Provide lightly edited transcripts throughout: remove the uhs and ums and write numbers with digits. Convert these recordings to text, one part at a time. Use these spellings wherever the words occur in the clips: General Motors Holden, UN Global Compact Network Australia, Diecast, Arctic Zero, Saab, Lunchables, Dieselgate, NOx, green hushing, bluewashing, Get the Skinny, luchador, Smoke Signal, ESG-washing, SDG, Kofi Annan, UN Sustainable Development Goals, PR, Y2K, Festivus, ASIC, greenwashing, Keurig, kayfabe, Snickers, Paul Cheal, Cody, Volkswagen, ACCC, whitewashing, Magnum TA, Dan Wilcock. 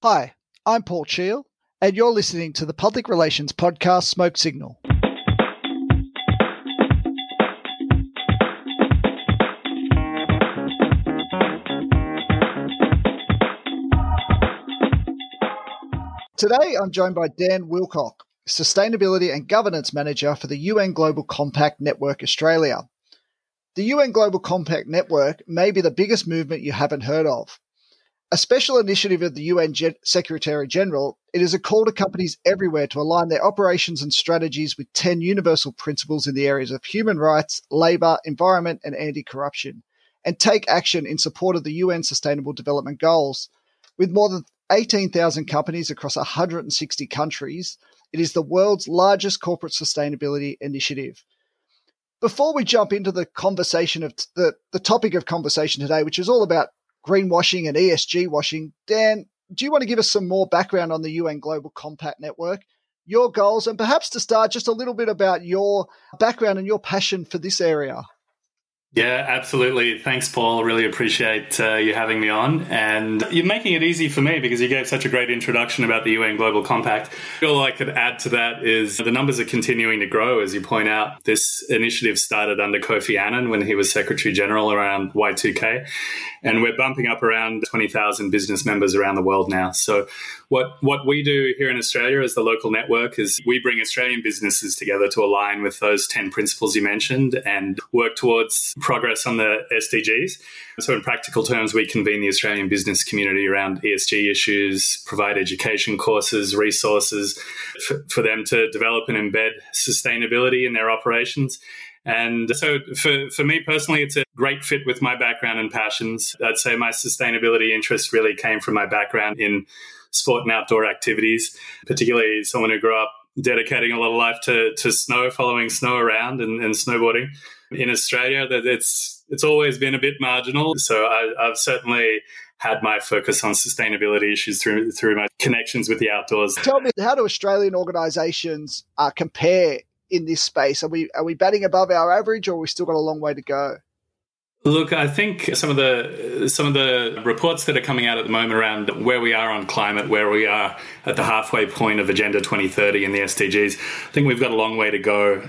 Hi, I'm Paul Cheal, and you're listening to the Public Relations podcast, Smoke Signal. Today, I'm joined by Dan Wilcock, Sustainability and Governance Manager for the UN Global Compact Network Australia. The UN Global Compact Network may be the biggest movement you haven't heard of. A special initiative of the UN Secretary-General, it is a call to companies everywhere to align their operations and strategies with 10 universal principles in the areas of human rights, labour, environment and anti-corruption, and take action in support of the UN Sustainable Development Goals. With more than 18,000 companies across 160 countries, it is the world's largest corporate sustainability initiative. Before we jump into the conversation of the topic of conversation today, which is all about greenwashing and ESG-washing. Dan, do you want to give us some more background on the UN Global Compact Network, your goals, and perhaps to start just a little bit about your background and your passion for this area? Yeah, absolutely. Thanks, Paul. Really appreciate you having me on. And you're making it easy for me because you gave such a great introduction about the UN Global Compact. All I could add to that is the numbers are continuing to grow. As you point out, this initiative started under Kofi Annan when he was Secretary General around Y2K. And we're bumping up around 20,000 business members around the world now. So what we do here in Australia as the local network is we bring Australian businesses together to align with those 10 principles you mentioned and work towards progress on the SDGs. So in practical terms, we convene the Australian business community around ESG issues, provide education courses, resources for them to develop and embed sustainability in their operations. And so for me personally, it's a great fit with my background and passions. I'd say my sustainability interest really came from my background in sport and outdoor activities, particularly someone who grew up dedicating a lot of life to snow, following snow around and snowboarding. In Australia, that it's always been a bit marginal. So I've certainly had my focus on sustainability issues through my connections with the outdoors. Tell me, how do Australian organisations compare in this space? Are we batting above our average, or are we still got a long way to go? Look, I think some of the reports that are coming out at the moment around where we are on climate, where we are at the halfway point of Agenda 2030 and the SDGs, I think we've got a long way to go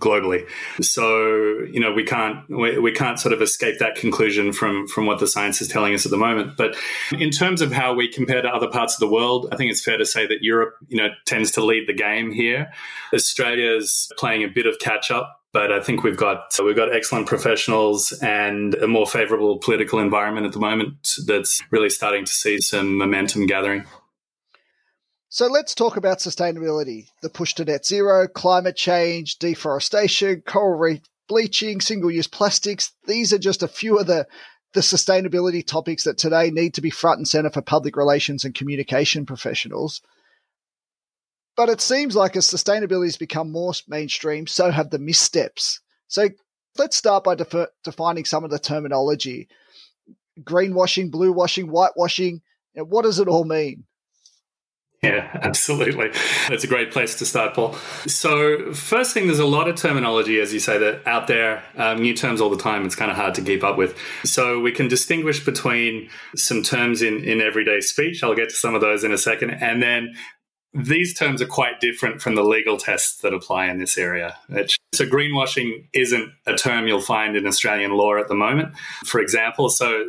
globally. So, you know, we can't sort of escape that conclusion from what the science is telling us at the moment. But in terms of how we compare to other parts of the world, I think it's fair to say that Europe, you know, tends to lead the game here. Australia's playing a bit of catch up. But I think we've got excellent professionals and a more favourable political environment at the moment that's really starting to see some momentum gathering. So let's talk about sustainability, the push to net zero, climate change, deforestation, coral reef bleaching, single-use plastics. These are just a few of the sustainability topics that today need to be front and centre for public relations and communication professionals. But it seems like as sustainability has become more mainstream, so have the missteps. So let's start by defining some of the terminology. Greenwashing, bluewashing, whitewashing. You know, what does it all mean? Yeah, absolutely. That's a great place to start, Paul. So first thing, there's a lot of terminology, as you say, that out there, new terms all the time. It's kind of hard to keep up with. So we can distinguish between some terms in everyday speech. I'll get to some of those in a second. And then these terms are quite different from the legal tests that apply in this area. So greenwashing isn't a term you'll find in Australian law at the moment, for example. So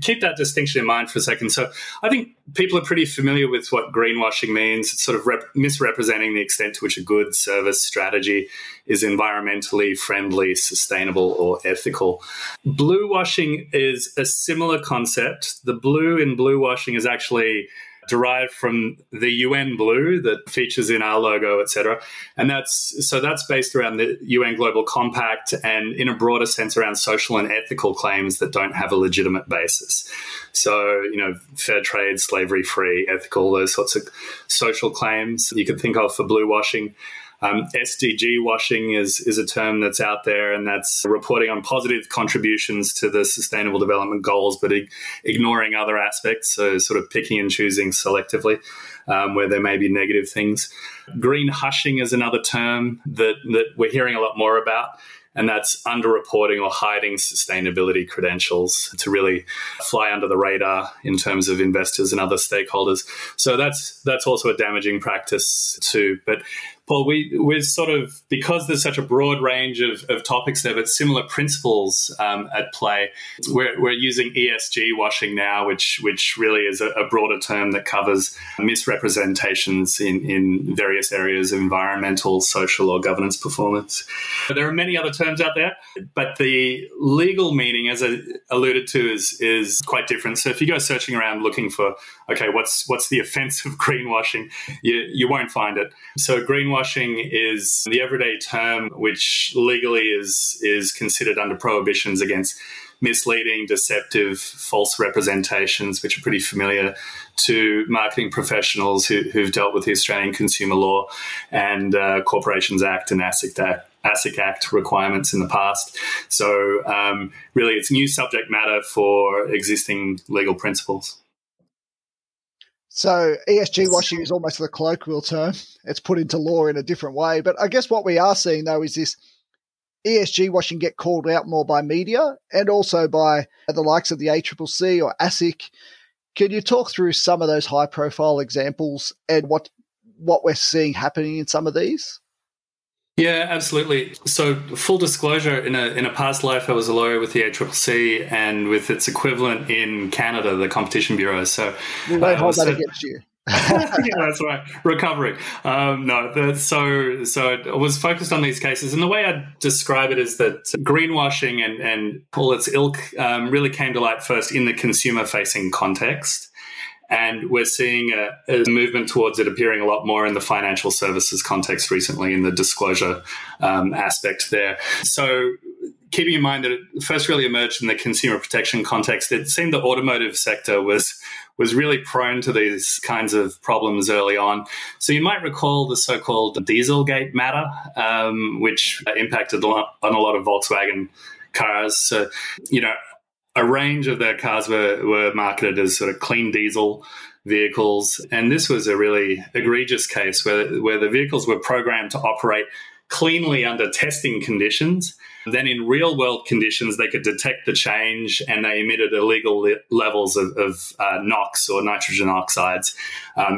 keep that distinction in mind for a second. So I think people are pretty familiar with what greenwashing means. It's sort of misrepresenting the extent to which a good, service, strategy is environmentally friendly, sustainable or ethical. Bluewashing is a similar concept. The blue in bluewashing is actually derived from the UN blue that features in our logo, etc. And that's based around the UN Global Compact and in a broader sense around social and ethical claims that don't have a legitimate basis. So, you know, fair trade, slavery free, ethical, those sorts of social claims you could think of for blue washing. SDG washing is a term that's out there, and that's reporting on positive contributions to the Sustainable Development Goals, but ignoring other aspects, so sort of picking and choosing selectively where there may be negative things. Green hushing is another term that we're hearing a lot more about. And that's underreporting or hiding sustainability credentials to really fly under the radar in terms of investors and other stakeholders. So that's also a damaging practice too. But Paul, we're sort of, because there's such a broad range of topics there, but similar principles at play, we're using ESG-washing now, which really is a broader term that covers misrepresentations in various areas of environmental, social or governance performance. But there are many other terms out there, but the legal meaning, as I alluded to, is quite different. So if you go searching around looking for, okay, what's the offence of greenwashing, you won't find it. So greenwashing is the everyday term which legally is considered under prohibitions against misleading, deceptive, false representations, which are pretty familiar to marketing professionals who've dealt with the Australian Consumer Law and Corporations Act and ASIC Act requirements in the past. So really it's new subject matter for existing legal principles. So ESG washing is almost the colloquial term. It's put into law in a different way. But I guess what we are seeing, though, is this ESG washing get called out more by media and also by the likes of the ACCC or ASIC. Can you talk through some of those high-profile examples and what we're seeing happening in some of these? Yeah, absolutely. So full disclosure, in a past life, I was a lawyer with the ACCC and with its equivalent in Canada, the Competition Bureau. So you won't hold that against you. Yeah, that's right. Recovering. So I was focused on these cases. And the way I describe it is that greenwashing and all its ilk really came to light first in the consumer-facing context. And we're seeing a movement towards it appearing a lot more in the financial services context recently, in the disclosure aspect there. So keeping in mind that it first really emerged in the consumer protection context, it seemed the automotive sector was really prone to these kinds of problems early on. So you might recall the so-called Dieselgate matter, which impacted on a lot of Volkswagen cars. So, a range of their cars were marketed as sort of clean diesel vehicles. And this was a really egregious case where the vehicles were programmed to operate cleanly under testing conditions. Then in real-world conditions, they could detect the change and they emitted illegal levels of NOx or nitrogen oxides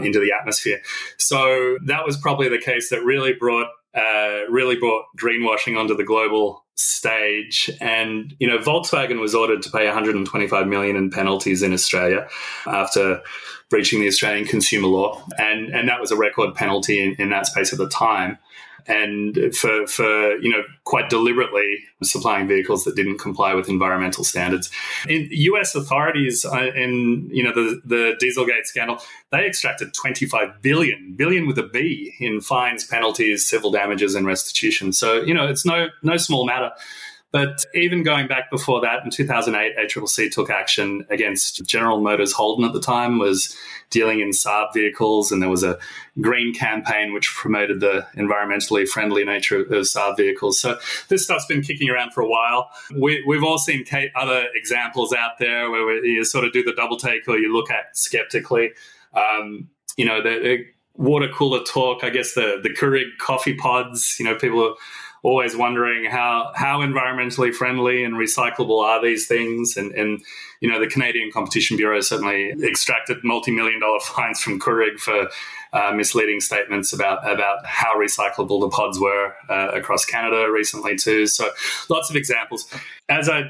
into the atmosphere. So that was probably the case that really brought greenwashing onto the global stage. And, Volkswagen was ordered to pay $125 million in penalties in Australia after breaching the Australian consumer law. And that was a record penalty in that space at the time. And for quite deliberately supplying vehicles that didn't comply with environmental standards. In US authorities in the Dieselgate scandal, they extracted $25 billion with a B in fines, penalties, civil damages and restitution. So, it's no small matter. But even going back before that, in 2008, ACCC took action against General Motors Holden at the time, was dealing in Saab vehicles, and there was a green campaign which promoted the environmentally friendly nature of Saab vehicles. So this stuff's been kicking around for a while. We've all seen other examples out there where you sort of do the double take or you look at skeptically. The water cooler talk, I guess the Keurig coffee pods, people are always wondering how environmentally friendly and recyclable are these things. And the Canadian Competition Bureau certainly extracted multi-million-dollar fines from Keurig for misleading statements about how recyclable the pods were across Canada recently too. So lots of examples. As I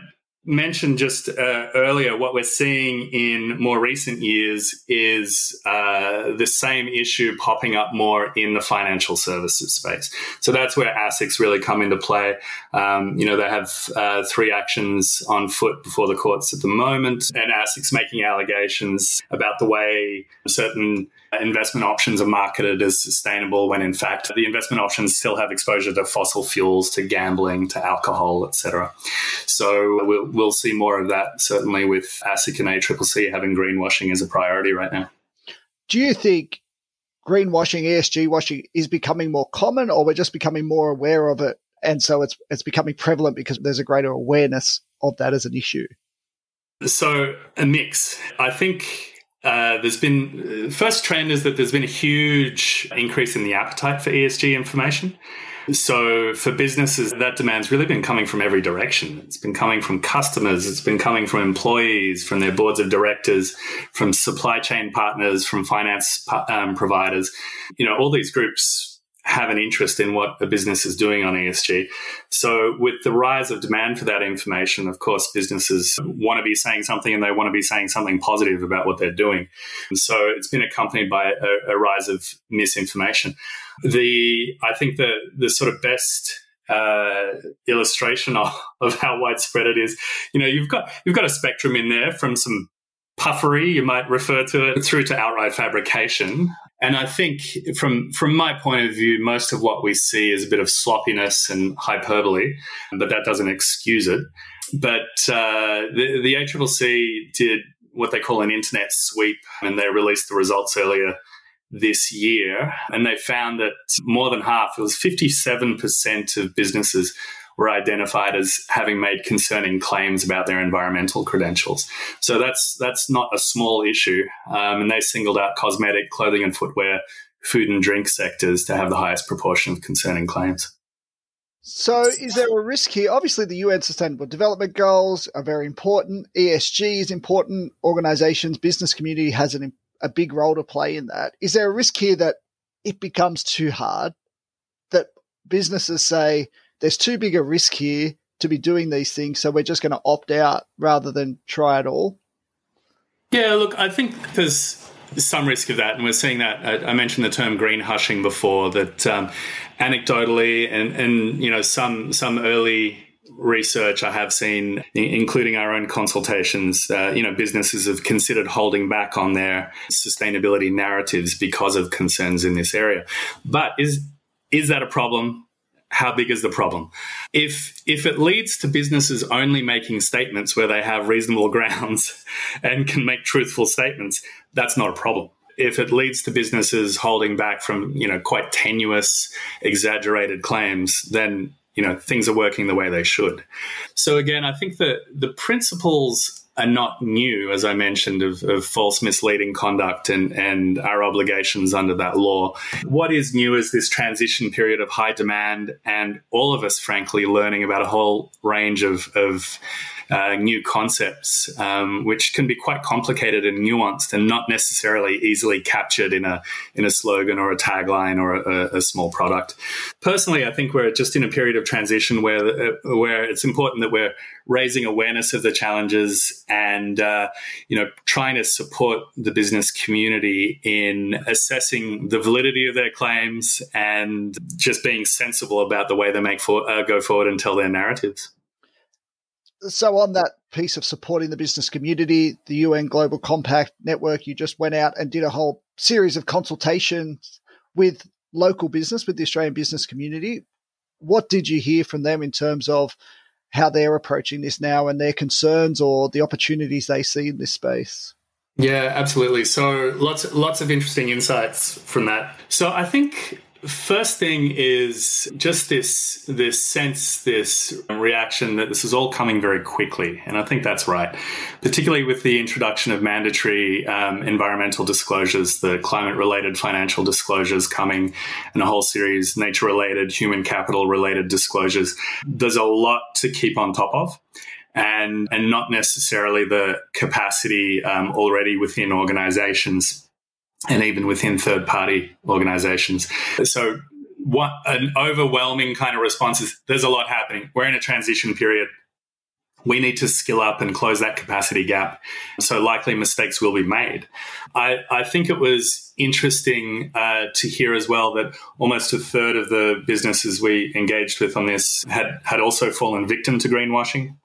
mentioned just earlier, what we're seeing in more recent years is the same issue popping up more in the financial services space. So that's where ASICs really come into play. They have three actions on foot before the courts at the moment, and ASICs making allegations about the way certain investment options are marketed as sustainable when, in fact, the investment options still have exposure to fossil fuels, to gambling, to alcohol, etc. So we'll see more of that, certainly with ASIC and ACCC having greenwashing as a priority right now. Do you think greenwashing, ESG washing is becoming more common, or we're just becoming more aware of it, and so it's becoming prevalent because there's a greater awareness of that as an issue? So a mix. I think first trend is that there's been a huge increase in the appetite for ESG information. So for businesses, that demand's really been coming from every direction. It's been coming from customers. It's been coming from employees, from their boards of directors, from supply chain partners, from finance providers. You know, all these groups have an interest in what a business is doing on ESG. So with the rise of demand for that information, of course, businesses want to be saying something and they want to be saying something positive about what they're doing. And so it's been accompanied by a rise of misinformation. I think the sort of best illustration of how widespread it is, you know, you've got a spectrum in there from some puffery, you might refer to it, through to outright fabrication. And I think from my point of view, most of what we see is a bit of sloppiness and hyperbole, but that doesn't excuse it. But the ACCC did what they call an internet sweep, and they released the results earlier this year. And they found that more than half, it was 57% of businesses were identified as having made concerning claims about their environmental credentials. So that's not a small issue. And they singled out cosmetic, clothing and footwear, food and drink sectors to have the highest proportion of concerning claims. So is there a risk here? Obviously, the UN Sustainable Development Goals are very important. ESG is important. Organisations, business community has a big role to play in that. Is there a risk here that it becomes too hard, that businesses say, there's too big a risk here to be doing these things, so we're just going to opt out rather than try it all? Yeah, look, I think there's some risk of that, and we're seeing that. I mentioned the term green hushing before, that anecdotally and you know, some early research I have seen, including our own consultations, you know, businesses have considered holding back on their sustainability narratives because of concerns in this area. But is that a problem? How big is the problem? If it leads to businesses only making statements where they have reasonable grounds and can make truthful statements, that's not a problem. If it leads to businesses holding back from, you know, quite tenuous, exaggerated claims, then, you know, things are working the way they should. So again, I think that the principles are not new, as I mentioned, of false misleading conduct and our obligations under that law. What is new is this transition period of high demand and all of us, frankly, learning about a whole range of new concepts, which can be quite complicated and nuanced and not necessarily easily captured in a slogan or a tagline or a small product. Personally, I think we're just in a period of transition where it's important that we're raising awareness of the challenges and, you know, trying to support the business community in assessing the validity of their claims and just being sensible about the way they go forward and tell their narratives. So on that piece of supporting the business community, the UN Global Compact Network, you just went out and did a whole series of consultations with local business, with the Australian business community. What did you hear from them in terms of how they're approaching this now and their concerns or the opportunities they see in this space? Yeah, absolutely. So lots of interesting insights from that. So I think first thing is just this reaction that this is all coming very quickly. And I think that's right, particularly with the introduction of mandatory environmental disclosures, the climate-related financial disclosures coming, and a whole series, nature-related, human capital-related disclosures. There's a lot to keep on top of. And not necessarily the capacity already within organizations and even within third-party organizations. So what an overwhelming kind of response is, there's a lot happening. We're in a transition period. We need to skill up and close that capacity gap. So likely mistakes will be made. I think it was interesting to hear as well that almost a third of the businesses we engaged with on this had also fallen victim to greenwashing.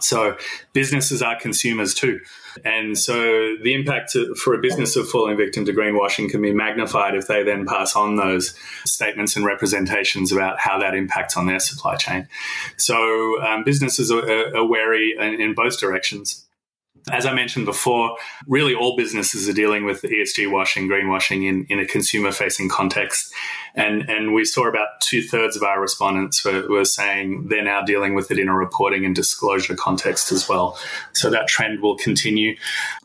So businesses are consumers too. And so the impact for a business of falling victim to greenwashing can be magnified if they then pass on those statements and representations about how that impacts on their supply chain. So businesses are wary in both directions. As I mentioned before, really all businesses are dealing with ESG-washing, greenwashing in a consumer-facing context. And we saw about 2/3 of our respondents were saying they're now dealing with it in a reporting and disclosure context as well. So that trend will continue.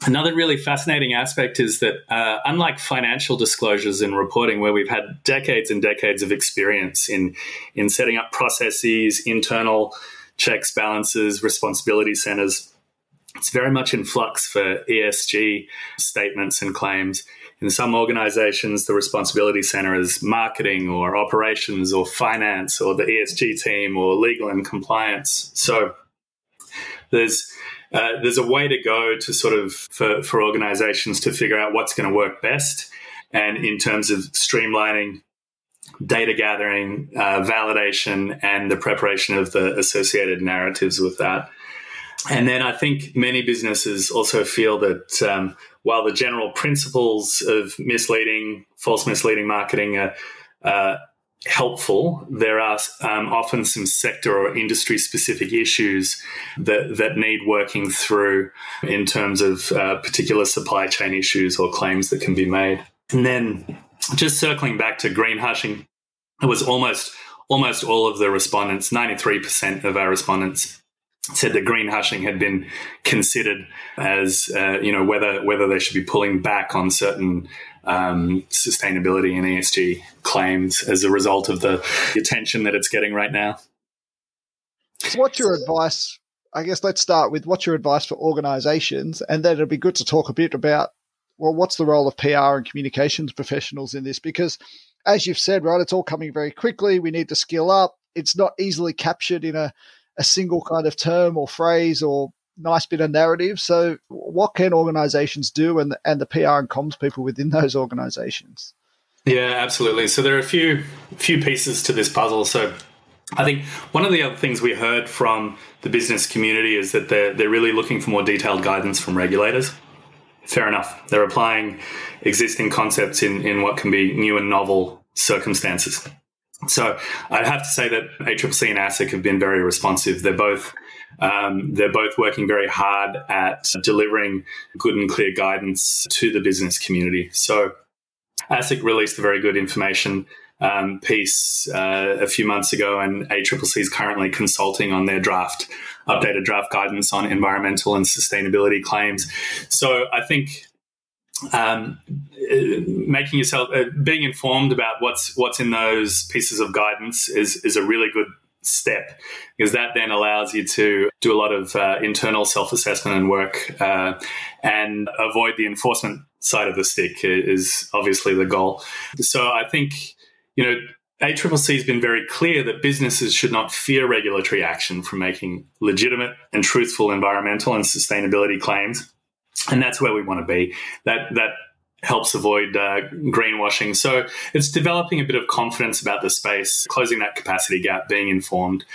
Another really fascinating aspect is that unlike financial disclosures and reporting, where we've had decades and decades of experience in setting up processes, internal checks, balances, responsibility centers, it's very much in flux for ESG statements and claims. In some organizations, the responsibility center is marketing or operations or finance or the ESG team or legal and compliance. So there's a way to go to sort of for organizations to figure out what's going to work best, and in terms of streamlining data gathering, validation, and the preparation of the associated narratives with that. And then I think many businesses also feel that while the general principles of false misleading marketing are helpful, there are often some sector or industry-specific issues that need working through in terms of particular supply chain issues or claims that can be made. And then just circling back to green hushing, it was almost all of the respondents, 93% of our respondents, said that green hushing had been considered as, whether they should be pulling back on certain sustainability and ESG claims as a result of the attention that it's getting right now. So what's your advice? I guess let's start with what's your advice for organisations, and then it'd be good to talk a bit about, well, what's the role of PR and communications professionals in this? Because as you've said, right, it's all coming very quickly. We need to skill up. It's not easily captured in a single kind of term or phrase or nice bit of narrative. So what can organizations do and the PR and comms people within those organizations? Yeah, absolutely. So there are a few pieces to this puzzle. So I think one of the other things we heard from the business community is that they're really looking for more detailed guidance from regulators. Fair enough. They're applying existing concepts in what can be new and novel circumstances. So I'd have to say that ACCC and ASIC have been very responsive. They're both working very hard at delivering good and clear guidance to the business community. So ASIC released a very good information piece a few months ago, and ACCC is currently consulting on their updated draft guidance on environmental and sustainability claims. So I think making yourself being informed about what's in those pieces of guidance is a really good step, because that then allows you to do a lot of internal self-assessment and work and avoid the enforcement side of the stick is obviously the goal. So I think, ACCC has been very clear that businesses should not fear regulatory action from making legitimate and truthful environmental and sustainability claims. And that's where we want to be. That helps avoid greenwashing. So it's developing a bit of confidence about the space, closing that capacity gap, being informed.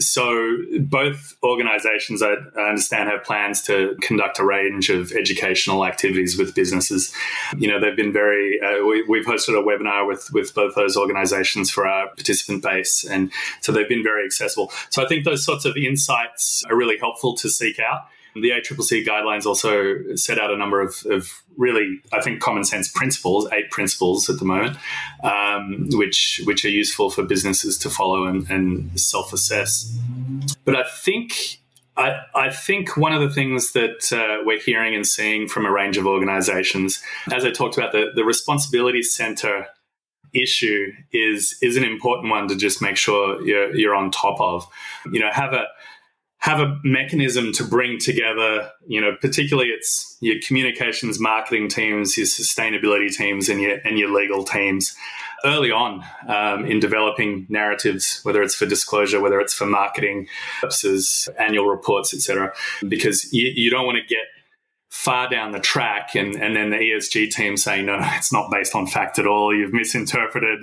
So both organisations, I understand, have plans to conduct a range of educational activities with businesses. They've been very... We've hosted a webinar with both those organisations for our participant base, and so they've been very accessible. So I think those sorts of insights are really helpful to seek out. The ACCC guidelines also set out a number of really, I think, common sense principles, 8 principles at the moment, which are useful for businesses to follow and self-assess. But I think one of the things that we're hearing and seeing from a range of organisations, as I talked about, the responsibility centre issue is an important one to just make sure you're on top of. Have a mechanism to bring together, particularly it's your communications, marketing teams, your sustainability teams, and your legal teams early on in developing narratives, whether it's for disclosure, whether it's for marketing purposes, annual reports, etc. Because you don't want to get far down the track and then the ESG team saying, no, it's not based on fact at all. You've misinterpreted,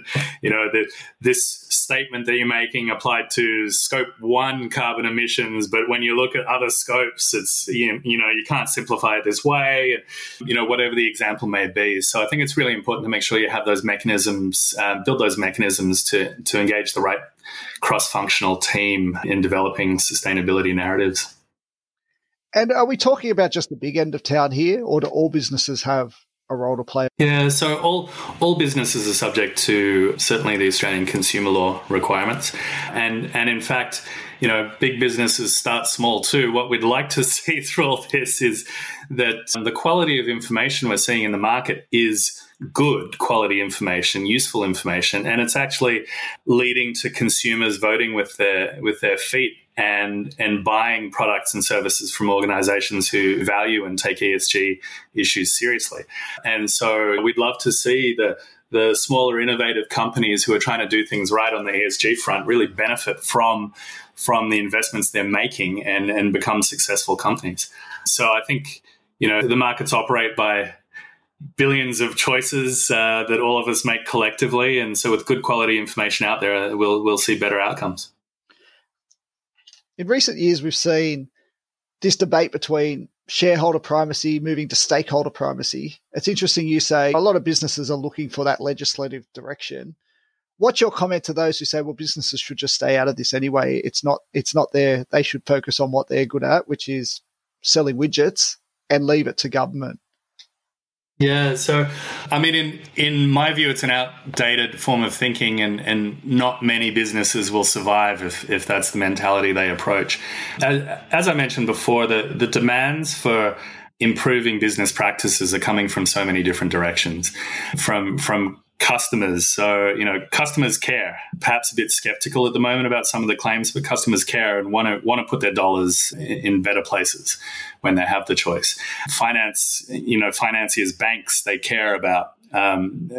this statement that you're making applied to scope 1 carbon emissions, but when you look at other scopes, it's, you can't simplify it this way, whatever the example may be. So I think it's really important to make sure you have those mechanisms, build those mechanisms to engage the right cross-functional team in developing sustainability narratives. And are we talking about just the big end of town here, or do all businesses have a role to play? Yeah, so all businesses are subject to certainly the Australian consumer law requirements. And in fact, you know, big businesses start small too. What we'd like to see through all this is that the quality of information we're seeing in the market is good quality information, useful information, and it's actually leading to consumers voting with their feet and buying products and services from organisations who value and take ESG issues seriously. And so we'd love to see the smaller innovative companies who are trying to do things right on the ESG front really benefit from the investments they're making and become successful companies. So I think, you know, the markets operate by billions of choices that all of us make collectively. And so with good quality information out there, we'll see better outcomes. In recent years, we've seen this debate between shareholder primacy moving to stakeholder primacy. It's interesting you say a lot of businesses are looking for that legislative direction. What's your comment to those who say, well, businesses should just stay out of this anyway? It's not there. They should focus on what they're good at, which is selling widgets, and leave it to government. Yeah, so I mean, in my view, it's an outdated form of thinking, and not many businesses will survive if that's the mentality they approach. As I mentioned before, the demands for improving business practices are coming from so many different directions, from customers. So, you know, customers care, perhaps a bit skeptical at the moment about some of the claims, but customers care and want to put their dollars in better places when they have the choice. Finance, you know, financiers, banks, they care about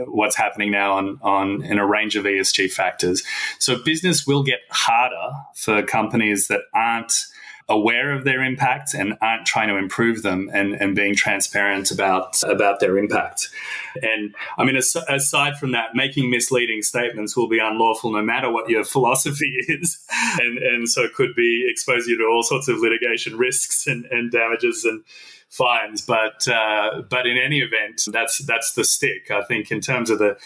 what's happening now on in a range of ESG factors. So business will get harder for companies that aren't aware of their impact and aren't trying to improve them and being transparent about their impact. And I mean, aside from that, making misleading statements will be unlawful no matter what your philosophy is, and so could be expose you to all sorts of litigation risks and damages and fines. But in any event, that's the stick. I think in terms of the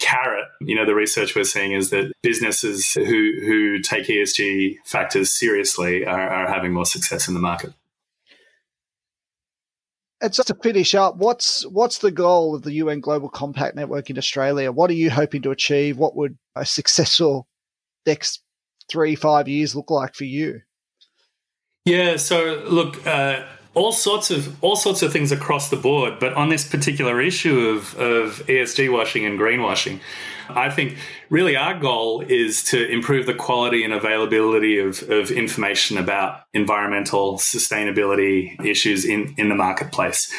carrot, you know, the research we're seeing is that businesses who take ESG factors seriously are having more success in the market. And so to finish up, what's the goal of the UN Global Compact Network in Australia? What are you hoping to achieve? What would a successful next 3-5 years look like for you? Yeah, so look, all sorts of things across the board, but on this particular issue of ESG washing and greenwashing, I think really our goal is to improve the quality and availability of information about environmental sustainability issues in the marketplace.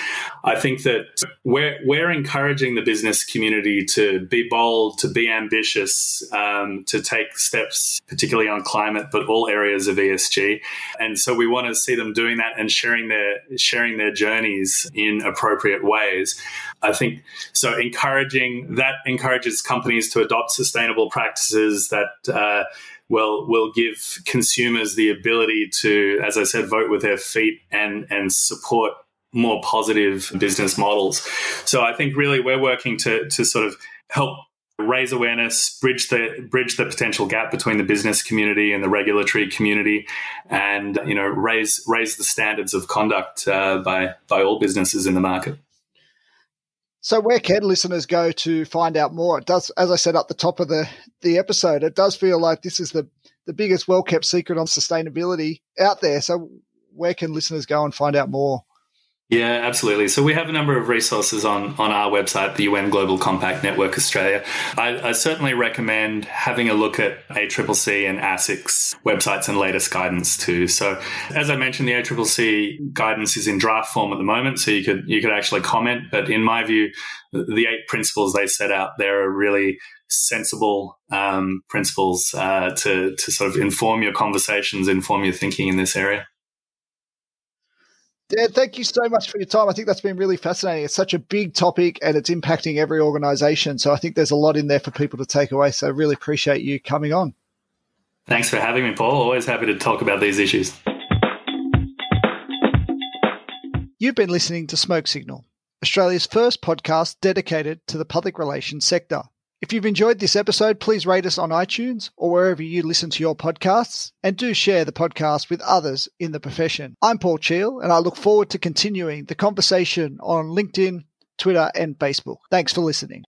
I think that we're encouraging the business community to be bold, to be ambitious, to take steps, particularly on climate, but all areas of ESG. And so we want to see them doing that and sharing their journeys in appropriate ways. I think so. Encourages companies to adopt sustainable practices that will give consumers the ability to, as I said, vote with their feet and support more positive business models. So I think really we're working to sort of help raise awareness, bridge the potential gap between the business community and the regulatory community, and you know raise the standards of conduct by all businesses in the market. So where can listeners go to find out more? It does, as I said at the top of the episode, it does feel like this is the biggest well-kept secret on sustainability out there. So where can listeners go and find out more? Yeah, absolutely. So we have a number of resources on our website, the UN Global Compact Network Australia. I certainly recommend having a look at ACCC and ASIC's websites and latest guidance too. So as I mentioned, the ACCC guidance is in draft form at the moment, so you could actually comment. But in my view, the 8 principles they set out there are really sensible principles to sort of inform your conversations, inform your thinking in this area. Dan, thank you so much for your time. I think that's been really fascinating. It's such a big topic and it's impacting every organisation. So I think there's a lot in there for people to take away. So I really appreciate you coming on. Thanks for having me, Paul. Always happy to talk about these issues. You've been listening to Smoke Signal, Australia's first podcast dedicated to the public relations sector. If you've enjoyed this episode, please rate us on iTunes or wherever you listen to your podcasts, and do share the podcast with others in the profession. I'm Paul Cheal, and I look forward to continuing the conversation on LinkedIn, Twitter, and Facebook. Thanks for listening.